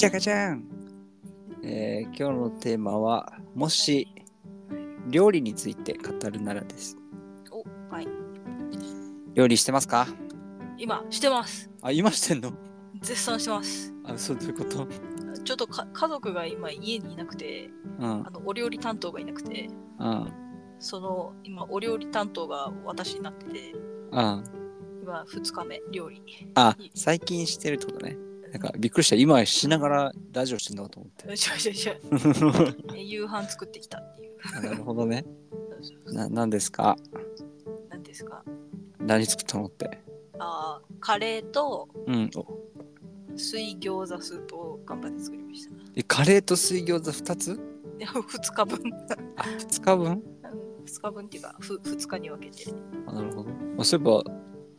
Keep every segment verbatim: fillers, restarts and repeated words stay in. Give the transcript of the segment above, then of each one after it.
ちゃかちゃん、えー、今日のテーマはもし料理について語るならです。お、はい。料理してますか？今してます。あ、今してんの？絶賛してます。あ、そういうこと。ちょっとか家族が今家にいなくて、うん、あのお料理担当がいなくて、うん、その今お料理担当が私になってて、うん、今ふつかめ料理。あ、最近してるってことね。なんかびっくりした。今しながらラジオしてんのと思って。しょしょしょ。夕飯作ってきたっていう。あ、なるほどね。な、何ですか？何ですか？何作ったのって。あ、カレーと、うん、水餃子スープを頑張って作りました。え、カレーと水餃子ふたつ？いや、ふつかぶん。あ、ふつかぶん？ふつかぶんっていうか、ふふつかに分けて。あ、なるほど。あ、そういえば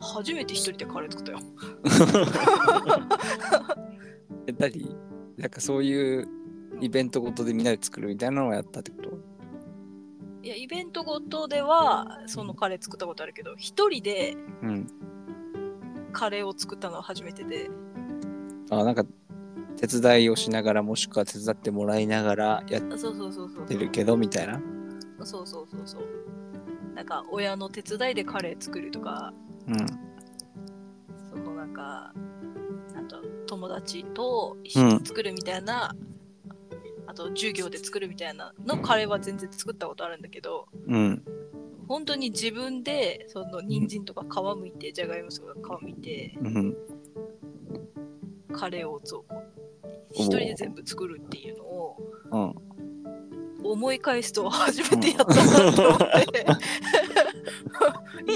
初めて一人でカレー作ったよ。え、何？なんかそういうイベントごとでみんなで作るみたいなのをやったってこと？いや、イベントごとではそのカレー作ったことあるけど、一人でカレーを作ったのは初めてで、うん、あ、なんか手伝いをしながら、もしくは手伝ってもらいながらやってるけどみたいな。そうそうそうそう。なんか親の手伝いでカレー作るとか、うん、そのなんか、あと友達と一緒に作るみたいな、うん、あと授業で作るみたいなのカレーは全然作ったことあるんだけど、うん、本当に自分でその人参とか皮むいて、じゃがいもとか皮むいて、うん、カレーをそう一人で全部作るっていうのを、うん、思い返すと初めてやったなと思って、うん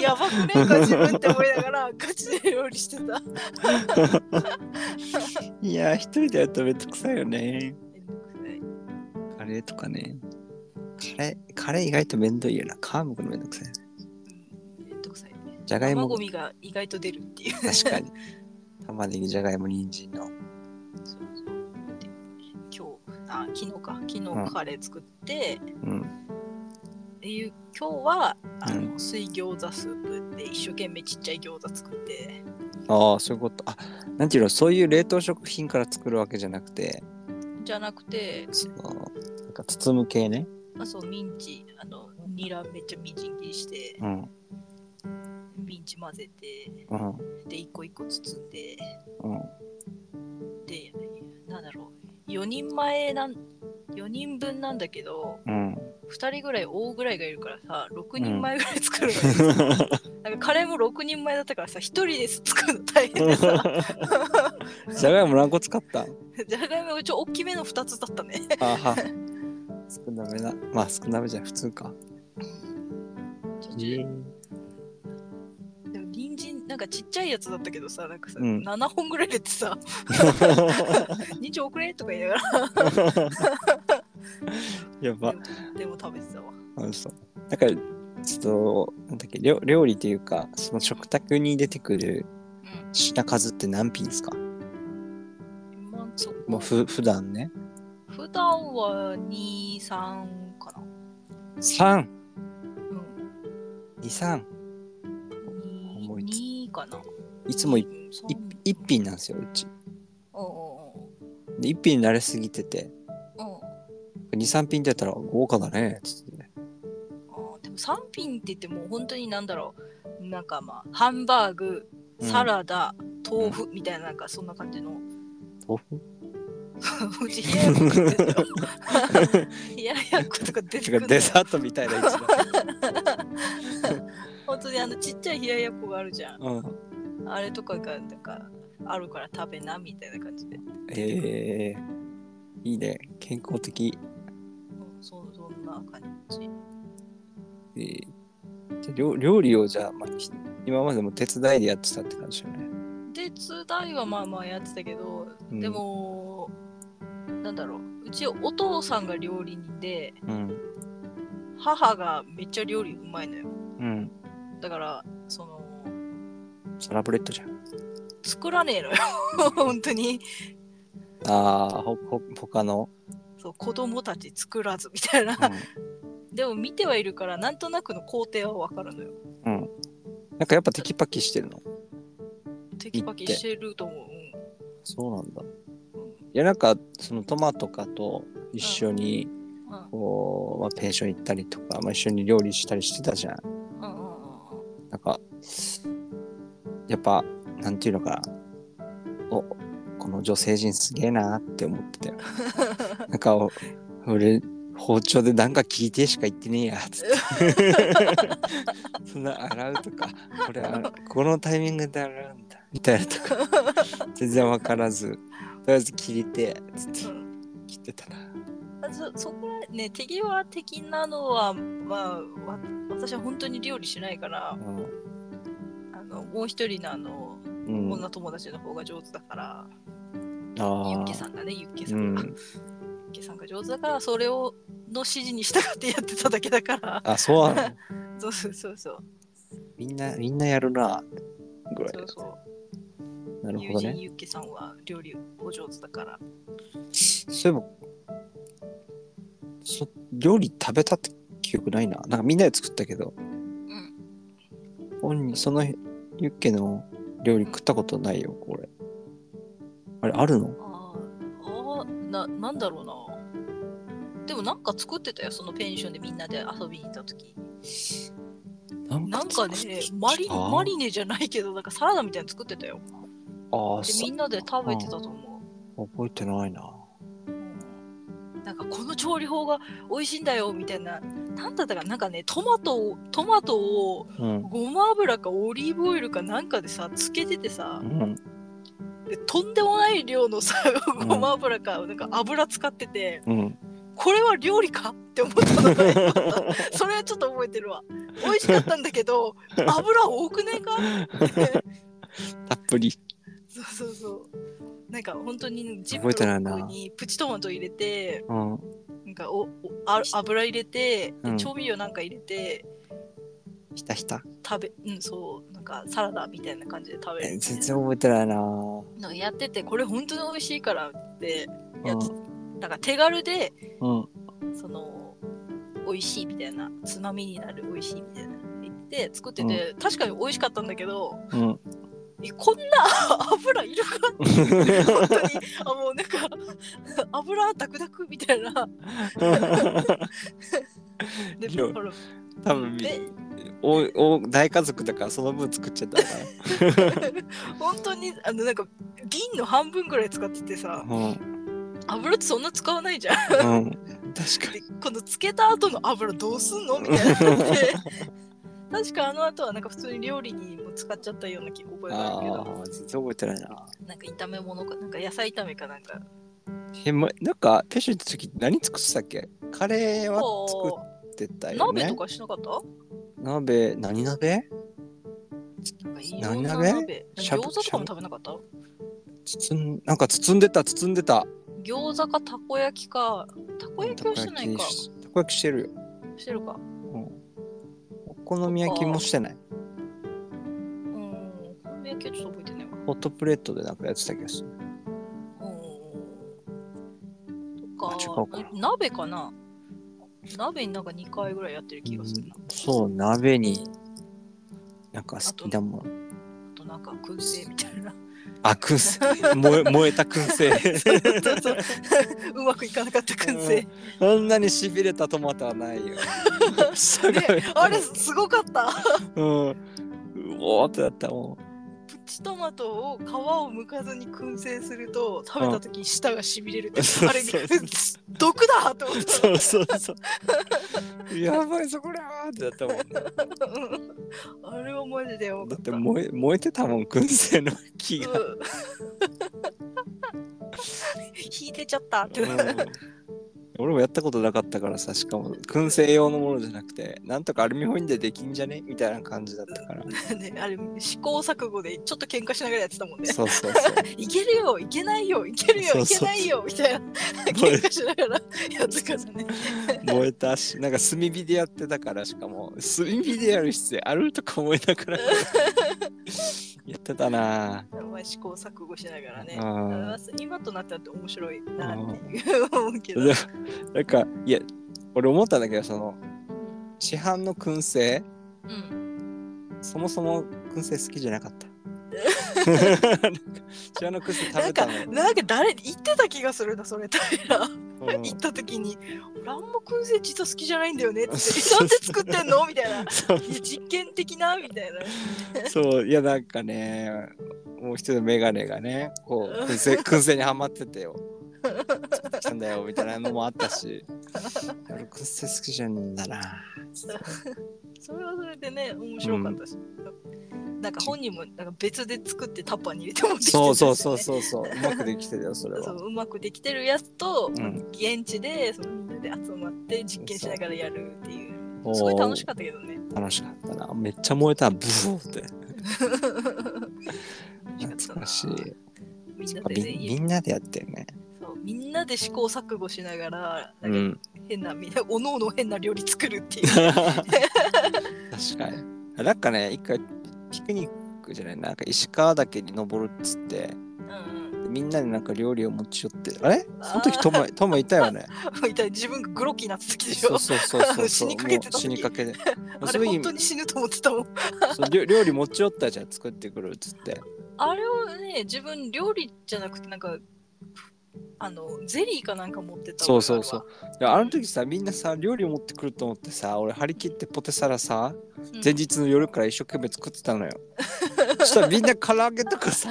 やばくねえか自分って思いながらガチで料理してた。いや、一人でやるとめんどくさいよね。めんどくさい。カレーとかね。カレー、カレー意外とめんどいよな。皮むくのめんどくさいよね。うん、めんどくさいね。じゃがいも。生ゴミが意外と出るっていう。確かに。玉ねぎ、じゃがいも、人参の。そうそう。今日、あ、昨日か。昨日カレー作って。うん。うん、今日はあの、うん、水餃子スープで一生懸命ちっちゃい餃子作って。ああ、そういうこと。あ、なんていうの、そういう冷凍食品から作るわけじゃなくてじゃなくてなんか包む系ね。あ、そう、ミンチ、あのニラめっちゃみじん切りして、うん、ミンチ混ぜて、うん、で一個一個包んで、うん、でなんだろう、よにんまえなんよにんぶんなんだけど、うん、ふたりぐらい大ぐらいがいるからさ、ろくにんまえぐらい作るの、うん、なんかカレーもろくにんまえだったからさ、ひとりで作るの大変でさ。じゃがいも何個使った？じゃがいもちょ大きめのふたつだったね。あは少なめな、まあ少なめじゃん、普通か。でも人参なんかちっちゃいやつだったけどさ、なんかさ、うん、ななほんぐらい入れてさ人参遅れとか言いながらやば。でも食べてたわ。あ、そう。だからちょっとなんだっけ、料理っていうか、その食卓に出てくる品数って何品ですか？今んとこ。もうふ普段ね。普段はに、さんかな。さん。うん。に、さん。にかな。いつもい一品なんですよ、うち。おうおう。で一品慣れすぎてて。にさんぴんってやったら豪華だねっつって。あ、でもさんぴんって言っても本当になんだろう、なんかまあハンバーグ、サラダ、うん、豆腐みたいな、なんかそんな感じの。豆腐うち冷ややっことですよ。冷ややっことか出てくるの。デザートみたいなやつ本当にあのちっちゃい冷ややっこがあるじゃん、うん、あれとかがなんかあるから食べなみたいな感じで。えー、いいね、健康的。そう、そんな感じ。えー、じゃ 料, 料理をじゃあ、まあ、今までも手伝いでやってたって感じだよね。手伝いはまあまあやってたけど、うん、でもなんだろう、うちお父さんが料理人で、うん、母がめっちゃ料理うまいのよ、うん、だからそのサラブレッドじゃん。作らねえのよ本当に。ああ、ほほ他の子供たち作らずみたいな、うん、でも見てはいるからなんとなくの工程は分かるのよ、うん、なんかやっぱテキパキしてるの？テキパキしてると思う、うん、そうなんだ、やなんかそのトマトかと一緒にこう、うんまあ、ペーション行ったりとか、まあ、一緒に料理したりしてたじゃん。うんうんうん、なんかやっぱなんていうのかな、おこの女性陣すげえなって思ってたよ。なんか俺包丁でなんか聞いてしか言ってねえやつってそんな洗うとかこれこのタイミングで洗うんだみたいなとか全然分からずとりあえず切りてつって切ってたな、うん、そ, そこはね手際的なのはまあ私は本当に料理しないから、うん、あのもう一人のあの、うん、女友達の方が上手だからあユッケさんだねユッケさんが、うんさんが上手だからそれをの指示に従ってやってただけだからあそうなのそうそうそうそうみんなみんなやるなぐらいそうそうなるほどね友人ユッケさんは料理お上手だからそういえばそ料理食べたって記憶ないななんかみんなで作ったけどうん本人そのユッケの料理食ったことないよこれあれあるのな, なんだろうなでもなんか作ってたよそのペンションでみんなで遊びに行った時なんか、なんかねマリ、マリネじゃないけどなんかサラダみたいなの作ってたよあでみんなで食べてたと思う覚えてないななんかこの調理法が美味しいんだよみたいななんだったかなんかねトマトをトマトをごま油かオリーブオイルかなんかでさつけててさ、うんでとんでもない量のさごま油か、うん、なんか油使ってて、うん、これは料理かって思ったのがよかったそれはちょっと覚えてるわ美味しかったんだけど油多くねえかってたっぷりそうそうそうなんか本当にジップロックにプチトマト入れてな、うん、なんかおおあ油入れて、うん、調味料なんか入れてひたひた食べうんそうなんかサラダみたいな感じで食べる、ね、全然覚えてないななんかやっててこれ本当に美味しいからってやつ、うん、なんか手軽で、うん、その美味しいみたいなつまみになる美味しいみたいな言って作ってて、うん、確かに美味しかったんだけど、うん、えこんな油いるかって本当にあもうなんか油ダクダクみたいなでほら多分おお大家族だからその分作っちゃったから本当にあのなんか瓶の半分ぐらい使っててさ、うん、油ってそんな使わないじゃん、うん、確かにこのつけた後の油どうすんのみたいなので確かあの後はなんか普通に料理にも使っちゃったような覚えがあるけどあ全然覚えてないななんか炒め物かなんか野菜炒めかなんかえ、ま、なんかペシュの時何作ってたっけカレーは作ってってたよね、鍋とかしなかった？鍋何鍋？なんかいろんな鍋？何鍋？餃子とかも食べなかった？包んなんか包んでた包んでた。餃子かたこ焼きかたこ焼きはしてないか。たこ焼きしてるよ。してるか。うん。お好み焼きもしてない。うん。お好み焼きはちょっと覚えてないわ。ホットプレートでなんかやってた気がする。うん。とか。違うかな。鍋かな。鍋になんかにかいぐらいやってる気がするな、うん、そう鍋になんか好きだもんあ と, あとなんか燻製みたいなあ燻製燃, 燃えた燻製そうそうそううまくいかなかった燻製、うん、あんなにしびれたトマトはないよねあれすごかったうんうおーってなったもんプチトマトを皮を剥かずに燻製すると食べた時に舌がしびれるって、うん、あれ毒だと思ったそうそうそうやばいそこらーってやったもんねあれはマジでよかっただって燃え、燃えてたもん燻製の木が、うん、引いてちゃったって、うん、俺もやったことなかったからさしかも燻製用のものじゃなくてなんとかアルミホイルでできんじゃねみたいな感じだったからねあれ試行錯誤でちょっと喧嘩しながらやってたもんねそうそうそういけるよいけないよいけるよいけないよみたいな喧嘩しながらやってたからね燃えたしなんか炭火でやってたからしかも炭火でやる必要あるとか思いながらやってたなぁ試行錯誤しながらね今となったって面白いなっていう思うけどなんかいや俺思ったんだけどその市販の燻製、うん、そもそも燻製好きじゃなかったチアノクッス食べたのなんか、なんか誰言ってた気がするな、それタイラ行った時に俺あんま燻製実は好きじゃないんだよねって、なんで作ってんのみたいな、実験的なみたいな。そういやなんかね、もう一人のメガネがねこう燻製燻製にハマっててよ来たんだよみたいなのもあったし俺燻製好きじゃないんだなそれはそれでね面白かったし、うん、なんか本人もなんか別で作ってタッパーに入れて持ってきてた、ね、そうそうそうそうそう、うまくできてるよそれは。そううまくできてるやつと、うん、現地でそのみんなで集まって実験しながらやるっていう、すごい楽しかったけどね。楽しかったな、めっちゃ燃えたブーって懐かしい。みんなで、ね、みんなでやってるね。みんなで試行錯誤しながらなんか変な、うん、おのおの変な料理作るっていう確かになんかね、一回ピクニックじゃない、なんか石川岳に登るっつって、うんうん、みんなでなんか料理を持ち寄って、あれその時トモ、トモいたよねいた、自分がグロキになった時でしょ。そうそうそうそう死にかけてた時、もう死にかけてあれ本当に死ぬと思ってたもんそう料理持ち寄ったじゃん、作ってくるっつって、あれをね自分料理じゃなくてなんかあのゼリーかなんか持ってた。そうそうそう。いやあの時さ、みんなさ料理持ってくると思ってさ、俺張り切ってポテサラさ、うん、前日の夜から一生懸命作ってたのよそしたらみんな唐揚げとかさ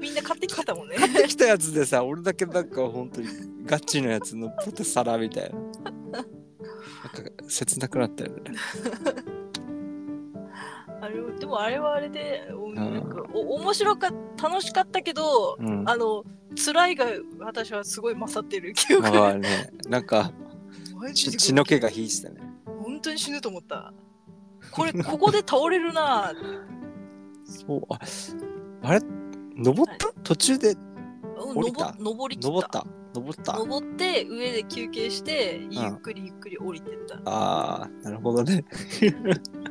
みんな買ってきたもんね買ってきたやつでさ、俺だけなんか本当にガチのやつのポテサラみたいななんか切なくなったよねあれでもあれはあれでなんかお面白かった楽しかったけど、うん、あの辛いが私はすごい勝ってる記憶があるね。なんか血の気が引いてたね。本当に死ぬと思った。これここで倒れるな。そうああれ登った、はい、途中で降りた登り登った登った登って上で休憩してゆっくりゆっくり降りてった。うん、ああなるほどね。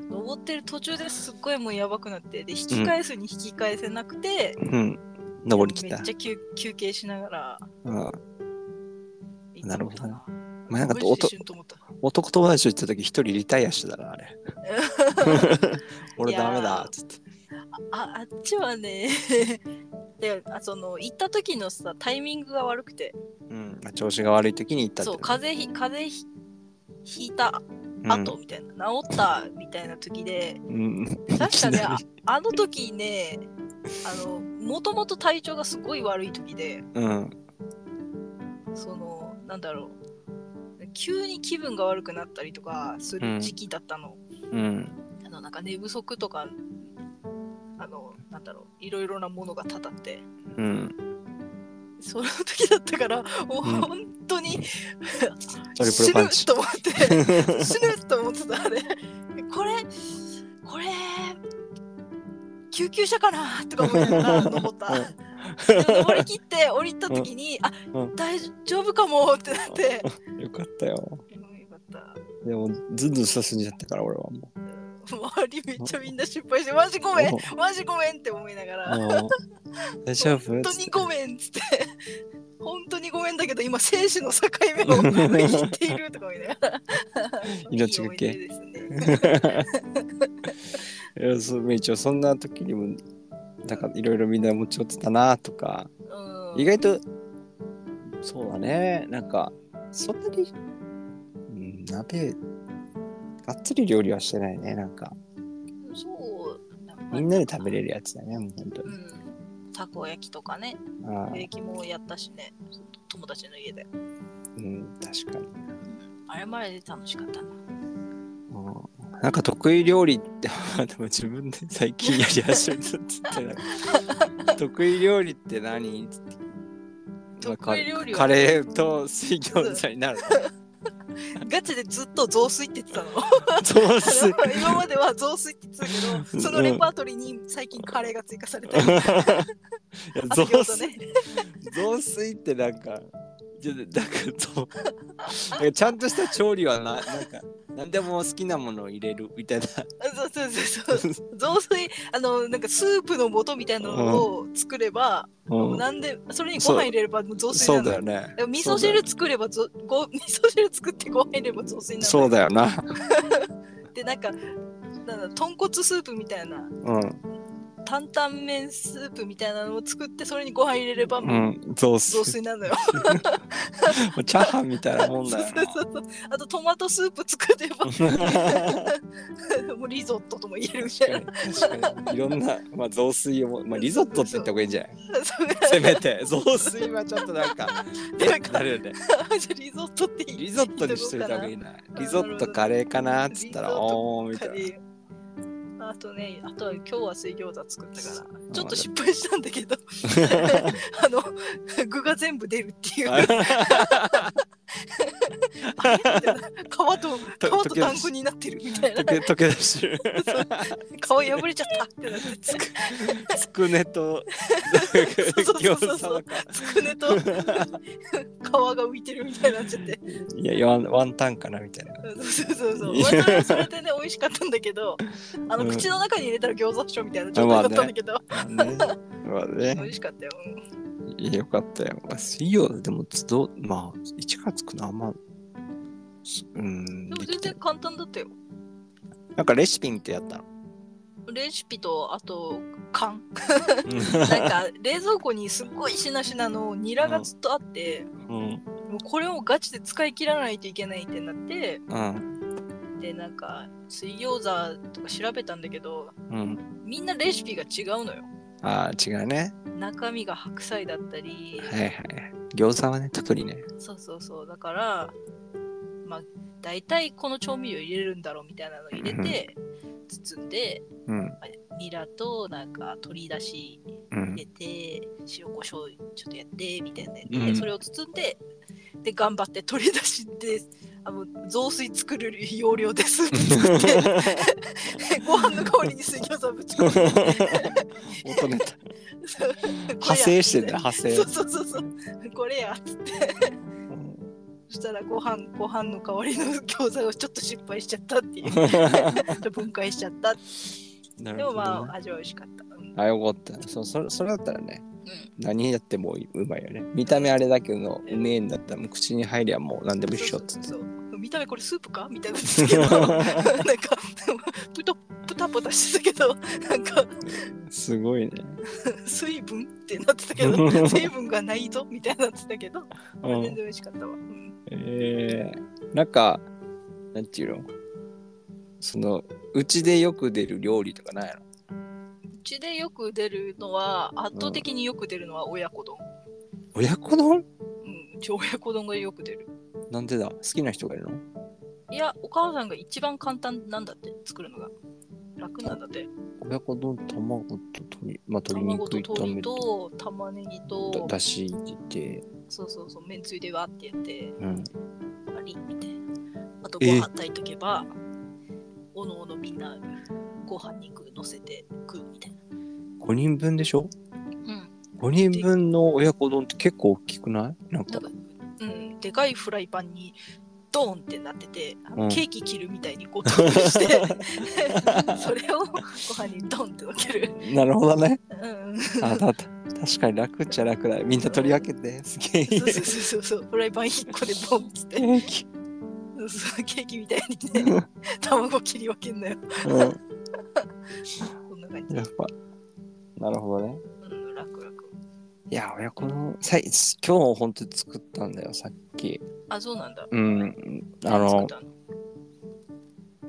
登ってる途中ですっごいもうやばくなってで引き返すに引き返せなくて、うんうん、登りきった。めっちゃ 休, 休憩しながら、うん、なるほどな。まあなんかと男友達と行った時一人リタイアしてたなあれ俺ダメだっつって。あ, あっちはねであその行った時のさタイミングが悪くて、うん、調子が悪い時に行ったって、ね、そう風邪ひ風邪ひいた。あと、うん、みたいな治ったみたいな時で、うん、確かね あ, あの時ねあのもともと体調がすごい悪い時で、うん、そのなんだろう急に気分が悪くなったりとかする時期だったの、うん、あのなんか寝不足とかあのなんだろういろいろなものがたたって、うん、その時だったからもう本当、うん本当に死ぬと思って死ぬと思ってたあれこれこれ救急車かなとか思いながら登った登り切って降りた時にあ、うん、大丈夫かもってなってよかったよよかったでもずんずん進んじゃったから俺はもう周りめっちゃみんな失敗してマジごめんマジごめんって思いながら大丈夫本当にごめんっつって本当にごめんだけど今生死の境目を生きているとかみたいな命がけいいですねいやそう一応そんな時にもなんかいろいろみんな持ち寄ってたなとか、うん、意外とそうだねなんかそんなに、うん、鍋がっつり料理はしてないねなんかそうなんかみんなで食べれるやつだねもう本当に。うんたこ焼きとかね、焼きもやったしね、友達の家で。うん、確かに。あれまで楽しかったな。うん、なんか得意料理ってでも自分で最近やり始めたっつってな得意料理って何？って得意料理は、ね、カレーと水餃子になる。ガチでずっと雑炊って言ってたの今までは雑炊って言ってたけどそのレパートリーに最近カレーが追加されたいや雑炊、ね、雑炊ってなんかだからちゃんとした調理はな、なんか何でも好きなものを入れるみたいなそうそうそうそう雑炊あのなんかスープの素みたいなのを作れば、うん、なんでそれにご飯入れれば雑炊なんだよね味噌汁作れば味噌汁作ってご飯入れれば雑炊なんだそうだよなでなんかなんか豚骨スープみたいな、うん担々麺スープみたいなのを作ってそれにご飯入れれば、うん、雑炊なのよチャーハンみたいなもんだよなそうそうそう、あとトマトスープ作ればもうリゾットとも言えるみたいな確かに確かにいろんな、まあ、雑炊を、まあ、リゾットって言った方がいいんじゃないせめて雑炊はちょっとなんかなんかなるよねじゃリゾットっていいリゾットにしておいた方がいいな、リゾットカレーかなっつったらおーみたいな。あとね、あとは今日は水餃子作ったからちょっと失敗したんだけどあの具が全部出るっていう皮と皮と団子になってるみたいな溶け出してる皮破れちゃったってなってつくつくねと餃子のつくねと皮が浮いてるみたいになっちゃっていやワン、ワンタンかなみたいなそうそうそうワンタンそれでね美味しかったんだけどあの、うん、口の中に入れたら餃子でしょみたいな状態だったんだけど、まあねまあね、美味しかったよ、うん、いやよかったよ水曜でもつどまあいちがつかなあんまうんでも全然簡単だったよなんかレシピってやったのレシピとあと缶なんか冷蔵庫にすっごいしなしなのニラがずっとあって、うんうん、もうこれをガチで使い切らないといけないってなって、うん、でなんか水餃子とか調べたんだけど、うん、みんなレシピが違うのよあー違うね中身が白菜だったりはいはい餃子はね特にねそうそうそうだからまあ大体この調味料入れるんだろうみたいなの入れて、うん、包んで、うん、ニラとなんか鶏だし入れて、うん、塩コショウちょっとやってみたいなやって、うん、それを包んでで頑張って取り出してあの雑炊作る要領ですって作ってご飯の代わりに水餃子をぶち込んで音ネタ派生してんだ派生そうそうそうそうこれやっつってそしたらご飯ご飯の代わりの餃子をちょっと失敗しちゃったっていう分解しちゃったなるほど、ね、でもまあ味は美味しかったあよかったそそそれだったらねうん、何やってもうまいよね見た目あれだけどうめえんだったらもう口に入りゃもう何でも一緒っつってそうそうそうそう見た目これスープかみたいなんですけどなんかプトプタポタしてたけどなんかすごいね水分ってなってたけど水分がないぞみたいになってたけど全然美味しかったわ、うん、えー、なんかなんていうのそのうちでよく出る料理とかないのうちでよく出るのは圧倒的によく出るのは親子丼、うん、親子丼？うん、うち親子丼がよく出るなんでだ好きな人がいるのいやお母さんが一番簡単なんだって作るのが楽なんだって親子丼卵と鶏、まあ、鶏肉炒めると玉ねぎとだし入れてそうそうそうめんつゆでわってやって、うん、ありみたいなあとご飯炊いとけばおのおのみんなご飯に乗せて食うみたいなごにんぶんでしょうんごにんぶんの親子丼って結構大きくないなんかうんでかいフライパンにドーンってなってて、うん、ケーキ切るみたいにこうトップしてそれをご飯にドンって分けるなるほどねうんあだった確かに楽っちゃ楽だみんな取り分けてすげえそうそうそうそうフライパンいっこでドンっつってケーキケーキみたいにね卵切り分けんなよ、うんそんな感じやっぱなるほどね、うん、楽楽いや親子のさい今日本当に作ったんだよさっきあそうなんだうんあの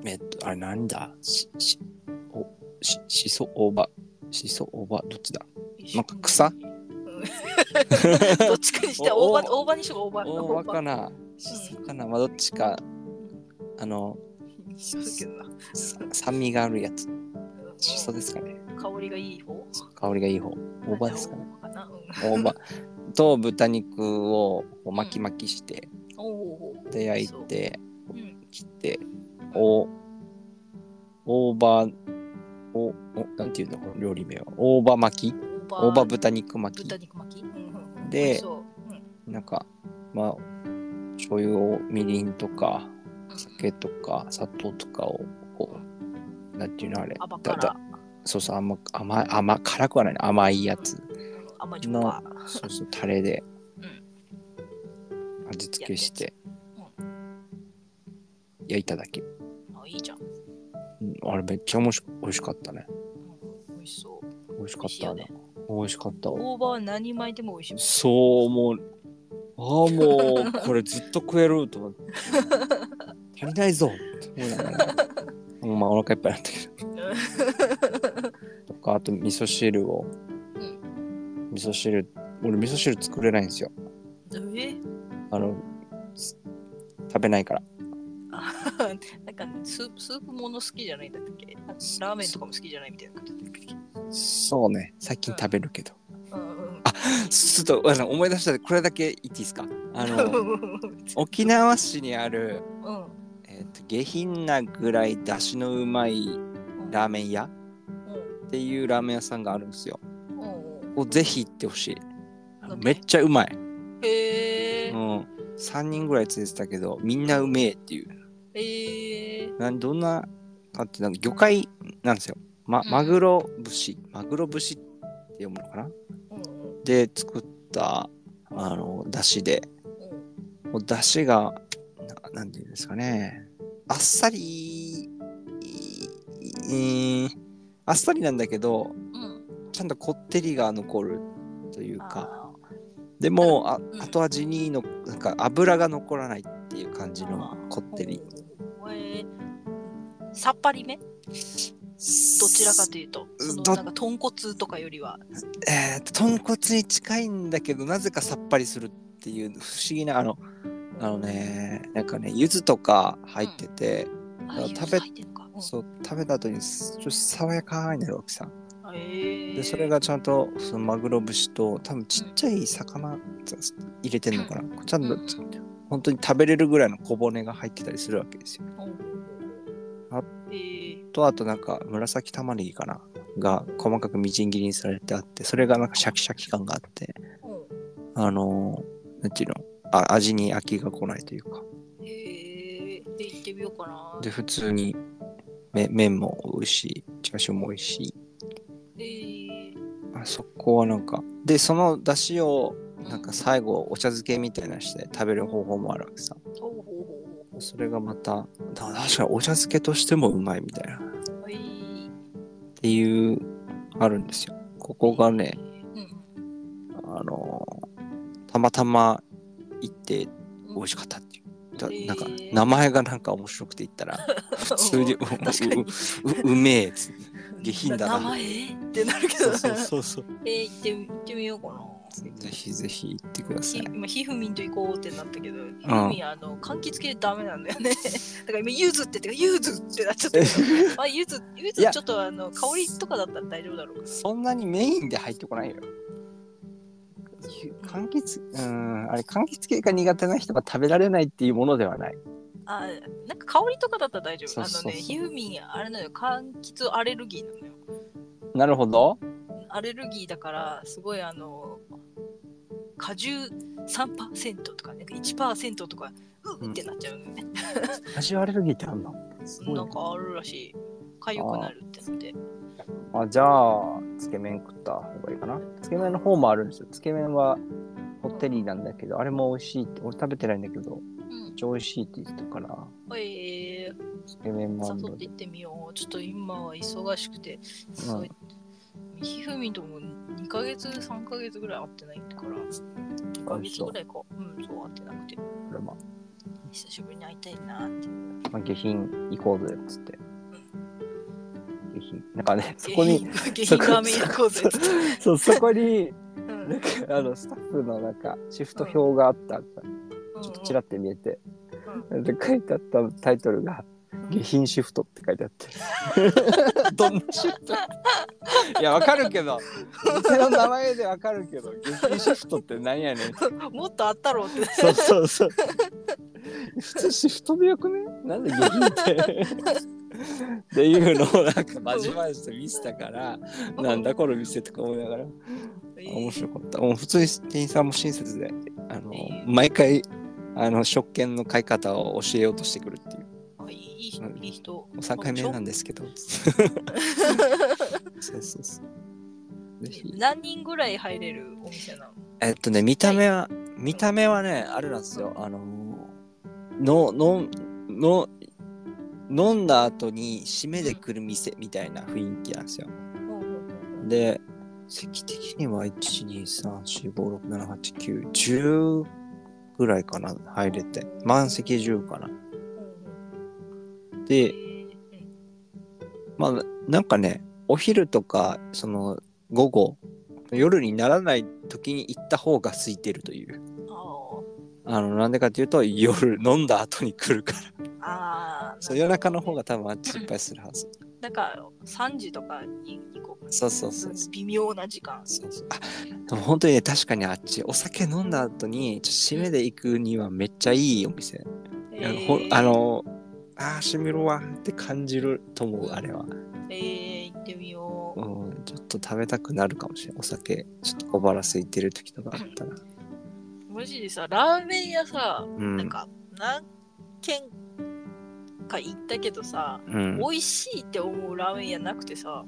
えっとあれなんだししおししそおばしそおばどっちだなんか草どっちかにしておばおばにしようおばおばかなしそかな、うん、まあどっちかあの酸味があるやつシソですかね香りがいい方香りがいい方大葉ですかね大葉と豚肉を巻き巻きして、うん、で焼いて、うん、切ってお大葉おおなんていうのこの料理名は大葉巻き大葉豚肉巻き豚肉巻き、うん、で、うん、なんかまあ醤油をみりんとか酒とか砂糖とかをこうなんていうのあれ甘辛だだそうそう甘甘甘辛くはない甘いやつの、うん、甘じょっぱそうそうタレで味付けして、うん、焼いただけあいいじゃん、うん、あれめっちゃおもし美味しかったね、うん、美味しそう美味しかったね。美味しかった。大葉は何巻いても美味しい。そうもう、ああもうこれずっと食えると思って足りないぞって思いながら、もうまあお腹いっぱいになったけど。とかあと味噌汁を、うん、味噌汁俺味噌汁作れないんですよ。え？あの食べないから。なんか、ね、スープ、スープもの好きじゃないんだっけ？ラーメンとかも好きじゃないみたいなことだっけ？そうね、最近食べるけど、うんうんうん、あ、ちょっと思い出したでこれだけ言っていいですか？あの沖縄市にある、うんえー、と下品なぐらい出汁のうまいラーメン屋、うん、っていうラーメン屋さんがあるんですよ、うん、をぜひ行ってほしい、うん、めっちゃうまい。へえ、うん、さんにんぐらい連れてたけどみんなうめえっていう。へえ、なんどんなかってなんか魚介なんですよ。ま、マグロ節、うん、マグロ節って読むのかな、うん、で作ったあのだしで、うん、もうだしが な, なんていうんですかね、あっさり、えー、あっさりなんだけど、うん、ちゃんとこってりが残るというか、でもあ、うん、後味にのなんか油が残らないっていう感じのこってり、うんえー、さっぱりめ。どちらかというとそのなんか豚骨とかよりは、えー、豚骨に近いんだけどなぜかさっぱりするっていう不思議なあのあのねなんかね柚子とか入ってて、うん、食べうん、そう食べた後にちょっと爽やかになるわけさ、えー、でそれがちゃんとそのマグロ節と多分ちっちゃい魚入れてんのかな、うん、ちゃんと、うん、本当に食べれるぐらいの小骨が入ってたりするわけですよ。あとあとなんか紫玉ねぎかなが細かくみじん切りにされてあって、それがなんかシャキシャキ感があって、うん、あのなんていうのあ味に飽きが来ないというか。へえ、で行ってみようかな。で普通にめ麺も美味しい、チャーシューも美味しい。へえ、そこはなんかでその出汁をなんか最後お茶漬けみたいなして食べる方法もあるわけさ。それがまただから確かにお茶漬けとしてもうまいみたいな、はい、っていうあるんですよ。ここがね、うん、あのたまたま行って美味しかったっていう、うん、だなんか名前がなんか面白くて言ったら普通にうめえ下品だな名前ってなるけど、そうそうそう、えー、行って行ってみようかな。ぜひぜひ行ってください。今ひふみんと行こうってなったけど、ひふみんあの柑橘系ダメなんだよね。だから今ゆずってってかゆずってなっちゃったけど、まあゆずゆずちょっとあの香りとかだったら大丈夫だろうかな。そんなにメインで入ってこないよ。柑橘うんあれ柑橘系が苦手な人が食べられないっていうものではない。あなんか香りとかだったら大丈夫。そうそうそう、あのねひふみんあれなのよ、柑橘アレルギーなのよ。なるほど。アレルギーだからすごいあの果汁 さんパーセント とか、ね、いちパーセント とかうーってなっちゃうよね、うん、果汁アレルギーってあんの？なんかあるらしい、かゆくなるってなって。ああじゃあつけ麺食った方がいいかな。つけ麺の方もあるんですよ。つけ麺はホテリーなんだけど、うん、あれも美味しいって俺食べてないんだけど、うん、超美味しいって言ってたから、えー、つけ麺もあるので誘って行ってみよう。ちょっと今は忙しくて、うんひふみんともにかげつさんかげつぐらい会ってないから、にかげつぐらいか、うん、そう会ってなくて、これまあ、久しぶりに会いたいなって、まあ、下品行こうぜっつって、うん、下品なんかね、そこに下品ラーメン行こうぜっつってそう、そこになんか、うん、あのスタッフのなんかシフト表があった、うん、ちょっとちらって見えて、うん、で書いてあったタイトルが下品シフトって書いてあってどんなシフトいやわかるけど店の名前でわかるけど下品シフトって何やねんもっとあったろうってそうそうそう普通シフトでよくね、なんで下品ってっていうのをなんかまじまじと見せたからなんだこの店とか思いながら面白かった。もう普通に店員さんも親切であの毎回あの食券の買い方を教えようとしてくるっていう。いい人、いい人。さんかいめなんですけど。そうそうそう。何人ぐらい入れるお店なの？えっとね、見た目は、見た目はね、あれなんですよ。あのののの飲んだ後に締めで来る店みたいな雰囲気なんですよ。で、席的にはいち、に、さん、よん、ご、ろく、なな、はち、きゅう、じゅうぐらいかな、入れて満席じゅうかな。で、まあなんかね、お昼とかその午後夜にならない時に行った方が空いてるという。あのなんでかというと夜飲んだ後に来るから。あそう、夜中の方が多分あっちいっぱいするはず。なんかさんじとかに行こうか。そうそうそう、微妙な時間。そうそう、あ、でも本当にね、確かにあっちお酒飲んだ後にちょっと締めで行くにはめっちゃいいお店、えー、ほあのあー締めろわって感じると思う、あれは。えー、行ってみよう、うん、ちょっと食べたくなるかもしれない、お酒ちょっと小腹空いてる時とかあったら。マジでさ、ラーメン屋さ、うん、なんか何軒か行ったけどさ、うん、美味しいって思うラーメン屋なくてさ。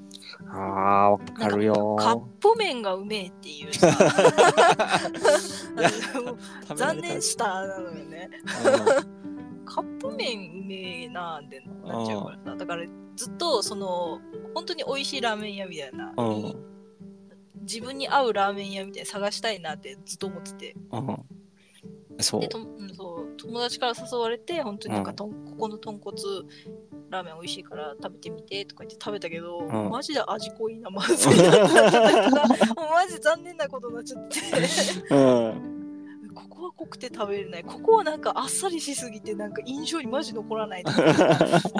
あー、わかるよ。カップ麺がうめえっていうさ残念したなのよねカップ麺うめえなーってなっちゃうからさ。だからずっとその本当に美味しいラーメン屋みたいな、自分に合うラーメン屋みたいに探したいなってずっと思ってて、うん、そうでと、うん、そう友達から誘われて本当になんかとん、うん、ここの豚骨ラーメン美味しいから食べてみてとか言って食べたけど、うん、マジで味濃いな、まずいなってなっちゃったからもうマジ残念なことになっちゃって、うん、ここは濃くて食べれない、ここはなんかあっさりしすぎてなんか印象にマジ残らないとかな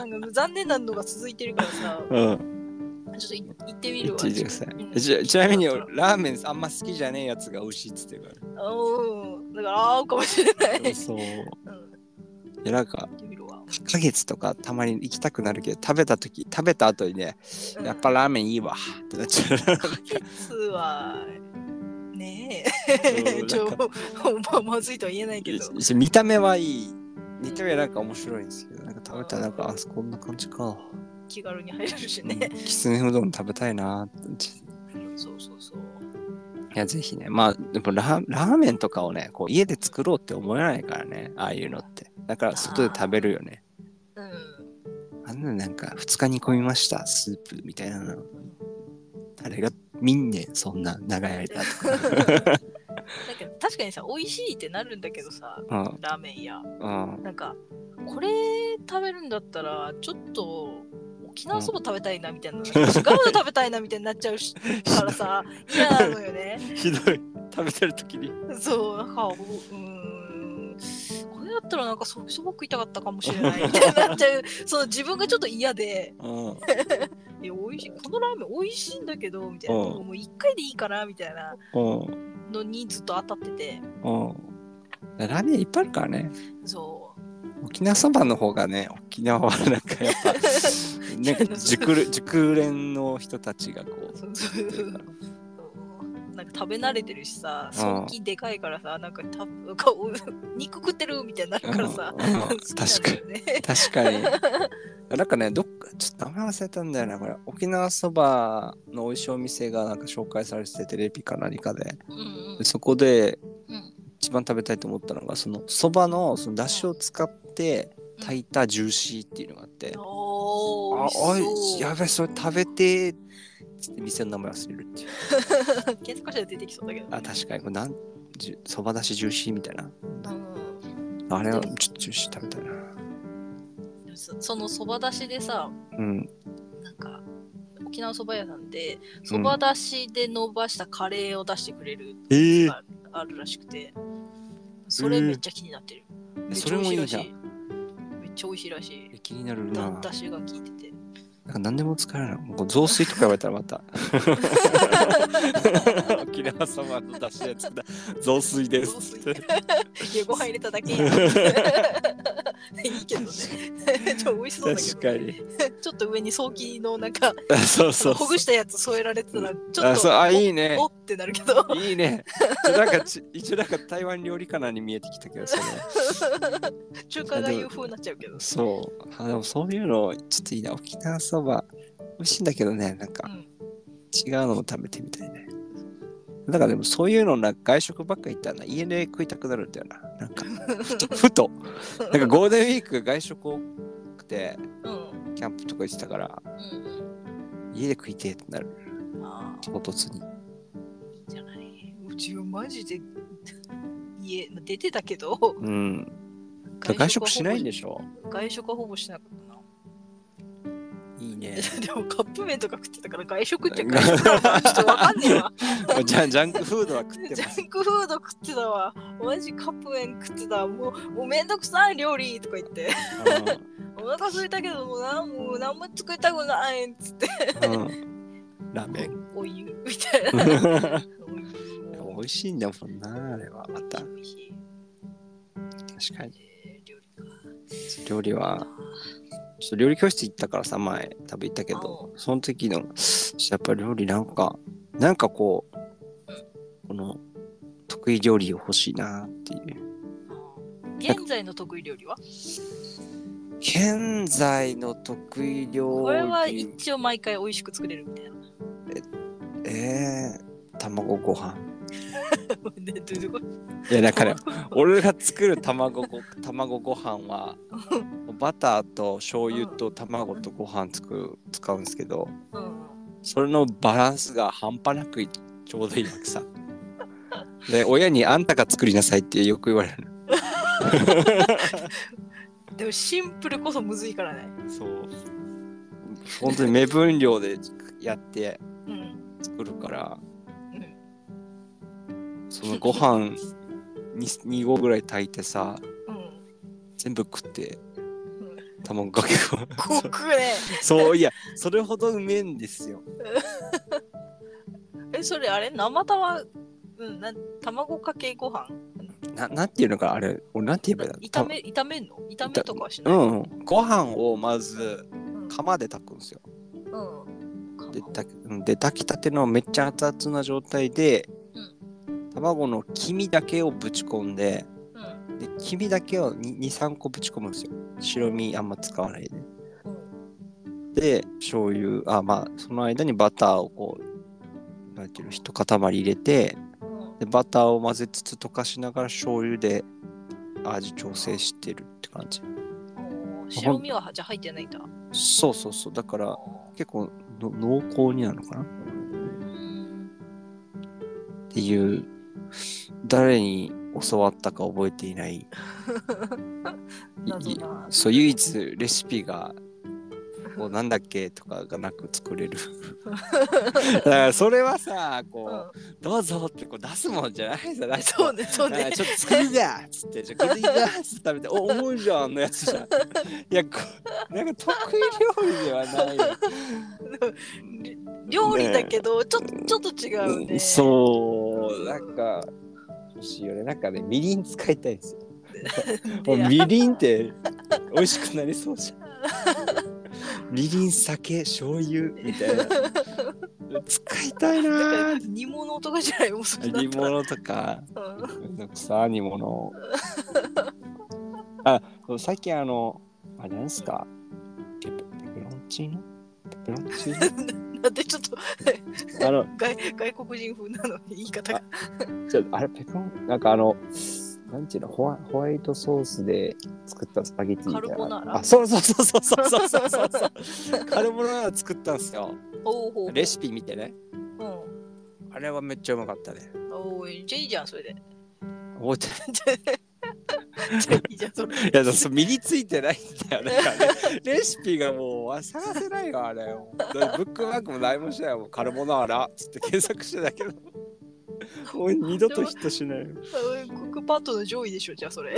んか残念なのが続いてるからさ、うん、ちょっと行ってみるわ。ててうん、ち, ちなみにラーメンあんま好きじゃねえやつが美味しいっつってるから。うん。だからああかもしれない。そう。うん、でなんかいっかげつとかたまに行きたくなるけど、食べた時食べた後にね、うん、やっぱラーメンいいわってなっちゃう。いっかげつはねえ、ちょっまずいとは言えないけど。見た目はいい。見た目はなんか面白いんですけど、なんか食べたらなんかあそこんな感じか。気軽に入れるしね、うん、きつねうどん食べたいなってそうそうそう、いやぜひね、まあでも ラ, ラーメンとかをねこう家で作ろうって思えないからね、ああいうのって。だから外で食べるよね。うん、あんななんかふつか煮込みましたスープみたいなの、誰が見んねんそんな長い間とかだけど確かにさ、美味しいってなるんだけどさ、うん、ラーメン屋、うん、なんかこれ食べるんだったらちょっと沖縄そば食べたいなみたいな、うん、違うの食べたいなみたいになっちゃうしからさ、嫌なのよね。ひどい、食べてる時にそう、なんかうーん、これだったらなんかソフトボック食いたかったかもしれないみたいになっちゃうその自分がちょっと嫌で、うん、いや美味しい、このラーメン美味しいんだけどみたいな、うん、もういっかいでいいかなみたいなのにずっと当たってて、うん、ラーメンいっぱいあるからね。そう沖縄そばの方がね、沖縄はなんかやっぱなんか 熟, 熟練の人たちがこうなんか食べ慣れてるしさ、早期でかいからさ、なんかた肉食ってるみたいになるからさ、うんうん、ね、確かに確かになんかね、どっかちょっと名前忘れたんだよな、これ沖縄そばの美味しいお店がなんか紹介されてて、テレビか何かで、うんうん、そこで、うん、一番食べたいと思ったのがそのそば の, そのだしを使って炊いたジューシーっていうのがあって、おあおいやべえそれ食べてっつって店の名前忘れるっていう検索して出てきそうだけど、ね、あ確かにこれなんそばだしジューシーみたいな、うん、あれはちょっとジューシー食べたいな。そのそばだしでさ、うん、なんか沖縄そば屋さんでそばだしで伸ばしたカレーを出してくれるっていうのがあるらしくて、えー、それめっちゃ気になってる、えー、それもいいじゃん。めっちゃ美味しいらしい。気になるな。だしが効いててなんか何でも使えるの。雑炊とか言われたらまた沖縄そばのだしやつだ雑炊ですいやご飯入れただけやいいけどねちょっと美味しそうだけど、ね、確かにちょっと上にソーキーのなんかそうそうそうほぐしたやつ添えられてたらちょっと あ, あいいねおってなるけどいいね。なんか一応なんか台湾料理かなに見えてきたけどそ中華街風になっちゃうけど、そうあでもそういうのちょっといいな。沖縄そば美味しいんだけどね、なんか、うん、違うのも食べてみたいね。だからでもそういうのな外食ばっかり行ったら家で食いたくなるんだよな。なんかふとなんかゴールデンウィーク外食多くて、うん、キャンプとか行ってたから、うん、家で食いてってなる。唐突に。自分マジで家出てたけど、うん、外食しないんでしょ。外食はほぼしなかったな。いいね。でもカップ麺とか食ってたから外食っちゃ外食だちょっとわかんねえわジャンクフードは食ってます。ジャンクフード食ってたわ。マジカップ麺食ってた。もう、もうめんどくさい料理とか言ってお腹空いたけどもう何も、何も作りたくないっつってラーメンお湯みたいな美味しいんだもんなあれは。また確かに料理はちょっと料理教室行ったからさ、前多分行ったけど、その時のやっぱ料理なんかなんかこうこの得意料理を欲しいなっていう。現在の得意料理は現在の得意料理これは一応毎回美味しく作れるみたいな。ええー、卵ご飯ね、どういうこと？いやだから俺が作る卵ご卵ご飯はバターと醤油と卵とご飯作る使うんですけど、うん、それのバランスが半端なくちょうどいいわけさ。で親にあんたが作りなさいってよく言われる。でもシンプルこそむずいからね。そう。本当に目分量でやって作るから。うんそのご飯 に, に合ぐらい炊いてさ、うん、全部食って、うん、卵かけご飯食うねそういやそれほどうめえんですよえそれあれ生卵、うん、な卵かけご飯 な, なんていうのかあれ俺なんて言えばいいんだろう。炒め炒めんの炒めとかはしない、うん、ご飯をまず釜で炊くんですよ、うんうん、で, 炊で炊きたてのめっちゃ熱々な状態で卵の黄身だけをぶち込んで、うん、で黄身だけを にさんこぶち込むんですよ。白身あんま使わないで、うん、で醤油あまあその間にバターをこうなんていうの一塊入れて、うん、でバターを混ぜつつ溶かしながら醤油で味調整してるって感じ。お白身はじゃ入ってないんだ。そうそうそうだから結構の濃厚になるのかなっていう。誰に教わったか覚えていないいそう唯一レシピがこうなんだっけとかがなく作れるだからそれはさこう、うん、どうぞってこう出すもんじゃないさ。そうねそうねちょっと作りだっつってちょっと作りだっつって食べてお思うじゃんのやつじゃん。いやなんか得意料理ではないよ料理だけどちょっと、ね、ちょっと違うね。そうなんか欲しいよね。なんかねみりん使いたいんですよもうみりんって美味しくなりそうじゃんみりん酒醤油みたいな使いたいな。煮物とかじゃないもん。煮物とかめんどくさ煮物あ最近あのあれなんですかペペロンチーノペペロンチーノだってちょっとあの 外, 外国人風なの言い方がちょっとあれペペロンなんかあのなんていうのホワ、ホワイトソースで作ったスパゲティみたいな。カルボナーラ。あ、そうそうそうそうそうそうそうそうカルボナーラ作ったんすよ。おうほうレシピ見てね。うん。あれはめっちゃうまかったね。おー、じゃあいいじゃんそれで。覚えてない。じゃあいいじゃんそれ。いやだ身についてないんだよね。レシピがもう探せないよあれ。ブックマークも何もしないよ。カルボナーラっつって検索してたけど。もう二度とヒットしないよ。クックパッドの上位でしょじゃあそれ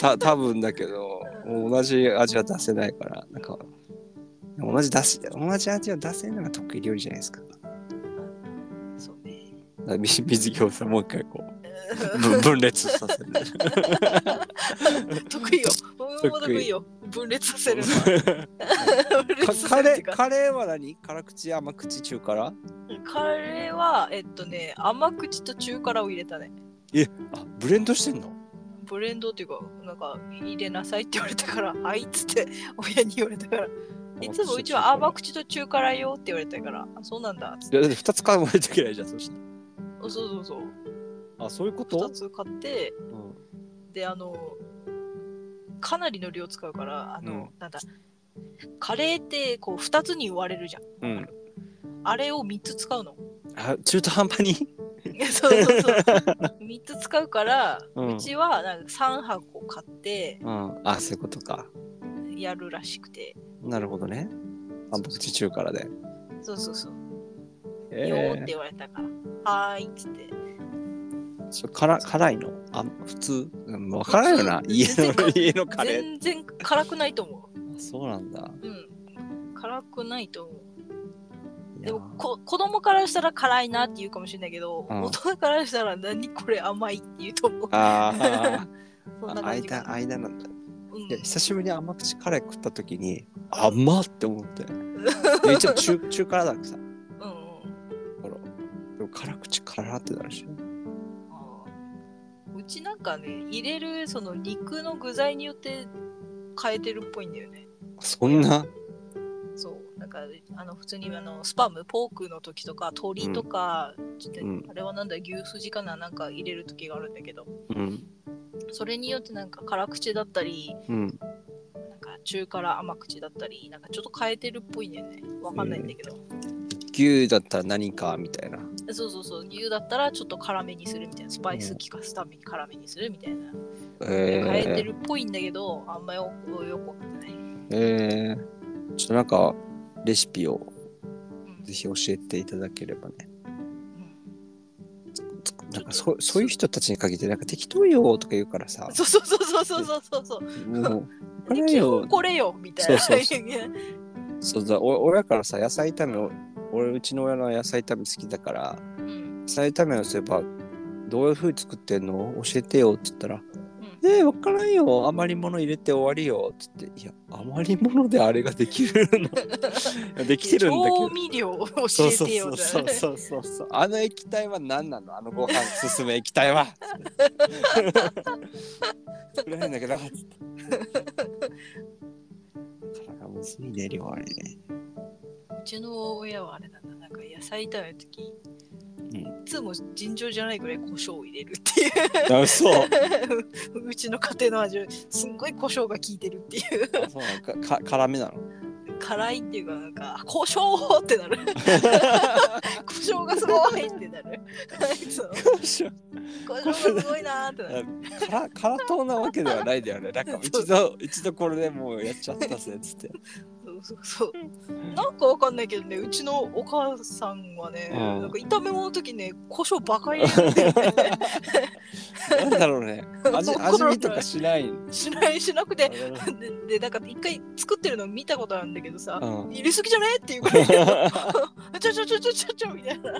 た多分だけどもう同じ味は出せないからなんか同じ出し同じ味は出せるのが得意料理じゃないですか。そうねだから水餃子もう一回こう分裂させる得意よ得意よ分裂させるカレーカレーは何辛口甘口中辛。カレーはえっとね甘口と中辛を入れたね。えあブレンドしてんの。ブレンドっていうかなんか入れなさいって言われたからあいっつって親に言われたからいつもうちは甘口と中辛よって言われたからそうなんだっつって。いやだってふたつ買わないといけないじゃんそしたら。そうそうそう。あそういうことふたつ買って、うん、であのかなりの量使うからあの、うん、なんだカレーってこうふたつに割れるじゃん、うん、あれをみっつ使うの。あ中途半端にそうそうそうみっつ使うから、うん、うちはなんかさんはこ買って、うん、あそういうことかやるらしくて。なるほどね。あ僕地中からでそうそうそう、えー、よーって言われたからはーいっつってそれから辛いのあ普通分からんよな家の家のカレー全然辛くないと思うそうなんだうん辛くないと思うでもこ子供からしたら辛いなって言うかもしれないけど、うん、大人からしたら何これ甘いって言うと思うあそんな感じあ間間なんだ、うん、いや久しぶりに甘口カレー食った時に甘って思って一応中中辛だけどさうんほらでも辛口辛ってなるしうちなんかね入れるその肉の具材によって変えてるっぽいんだよねそんなそうなんかあの普通にあのスパムポークの時とか鶏とか、うんちょっとうん、あれはなんだ牛すじかななんか入れる時があるんだけど、うん、それによってなんか辛口だったり、うん、なんか中辛甘口だったりなんかちょっと変えてるっぽいんだよねわかんないんだけど、うん、牛だったら何かみたいなそうそうそう牛だったらちょっと辛めにするみたいなスパイス効かすために辛めにするみたいな、うん、変えてるっぽいんだけど、えー、あんまよくよくわかんないえーちょっとなんかレシピをぜひ教えていただければね、うん、なんか そ, そういう人たちに限ってなんか適当よとか言うからさそうそうそうそうそうそうそうもうこれよこれよみたいなそうそうそうそうだお親からさ野菜炒めを俺うちの親の野菜炒め好きだから、うん、野菜炒めをすればどういう風に作ってんの教えてよって言ったらえー、分からんよ余り物入れて終わりよつっていや余り物であれができるのできてるんだけど調味料を教えてよそうそうそうそうあの液体は何なのあのご飯進む液体は作らないんだけどなつって体むずいね量あれねうちの親はあれだななんか野菜炒めの時いつも尋常じゃないぐらい胡椒を入れるっていうあそううちの家庭の味すんごい胡椒が効いてるっていうそうなんかか辛めなの辛いっていうかなんか胡椒ってなる胡椒がすごいってなる胡椒胡椒がすごいなってなる辛辛党なわけではないだよねなんか一度一度これでもうやっちゃったぜっつってそうそうなんかわかんないけどねうちのお母さんはね、うん、なんか炒め物の時ね胡椒ばかり入れてるんだよねなんだろうね味見とかしないしないしなくてで, でなんか一回作ってるの見たことあるんだけどさ、うん、入れすぎじゃねっていうからちょちょちょちょちょちょみたいな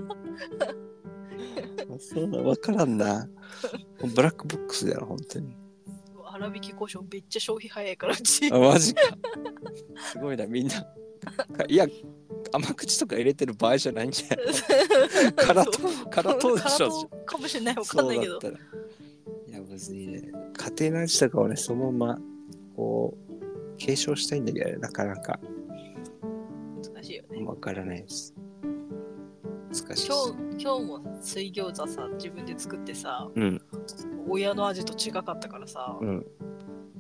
そうだわからんなブラックボックスだよ本当に粗挽き胡椒めっちゃ消費早いからうちあマジかすごいなみんないや甘口とか入れてる場合じゃないんじゃない辛党辛党でしょかもしれないわかんないけどそうだったらいや別にね家庭の味とかをねそのままこう継承したいんだけどなかなか難しいよねわからないです難しいです今日今日も水餃子さ自分で作ってさ、うん親の味と違かったからさ、うん、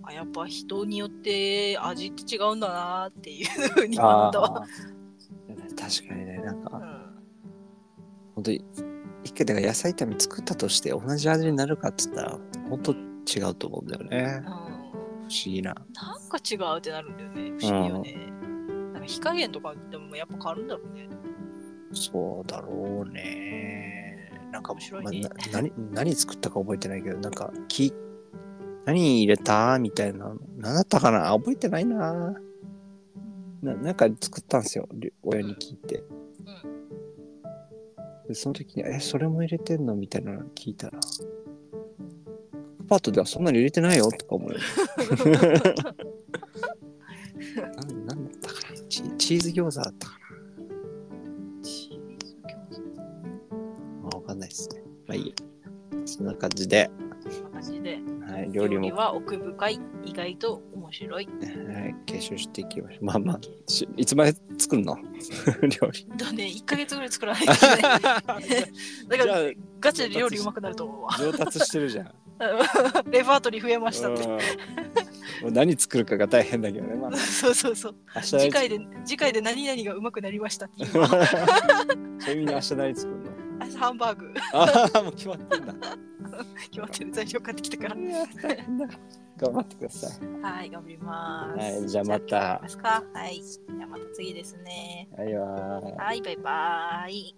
あやっぱ人によって味って違うんだなっていうふうに思ったわ確かにねなんか、うん、本当に一回だから野菜炒め作ったとして同じ味になるかっつったら本当違うと思うんだよね、うん、不思議ななんか違うってなるんだよね不思議よね、うん、なんか火加減とかでもやっぱ変わるんだろうねそうだろうねなんか面白いねまあ、な 何, 何作ったか覚えてないけどなんかき何入れたみたいな何だったかな覚えてないなぁ な, なんか作ったんですよ親に聞いて、うんうん、その時にえそれも入れてんのみたいなの聞いたらパートではそんなに入れてないよとか思う何だったかな チ, チーズ餃子だったかなないですね。まあいいや。そんな感じで。マジで。はい、料理も。料理は奥深い、意外と面白い。はい、継承していきましょう。まあまあ、いつまで作るの？料理。だね、いっかげつぐらい作らないといけない。だからガチで料理うまくなると思うわ。上達してるじゃん。レパートリー増えましたって。もう何作るかが大変だけどね。まあ、そうそうそう。次回で次回で何々がうまくなりましたっていう。ちなみに明日何作るの？明日スハンバーグ。ああ、もう決まってんだ。決まってる、材料買ってきたから。頑張ってください。はい、頑張ります。はい、じゃあまた。はい、じゃあまた次ですね。はい、はい、バイバイ。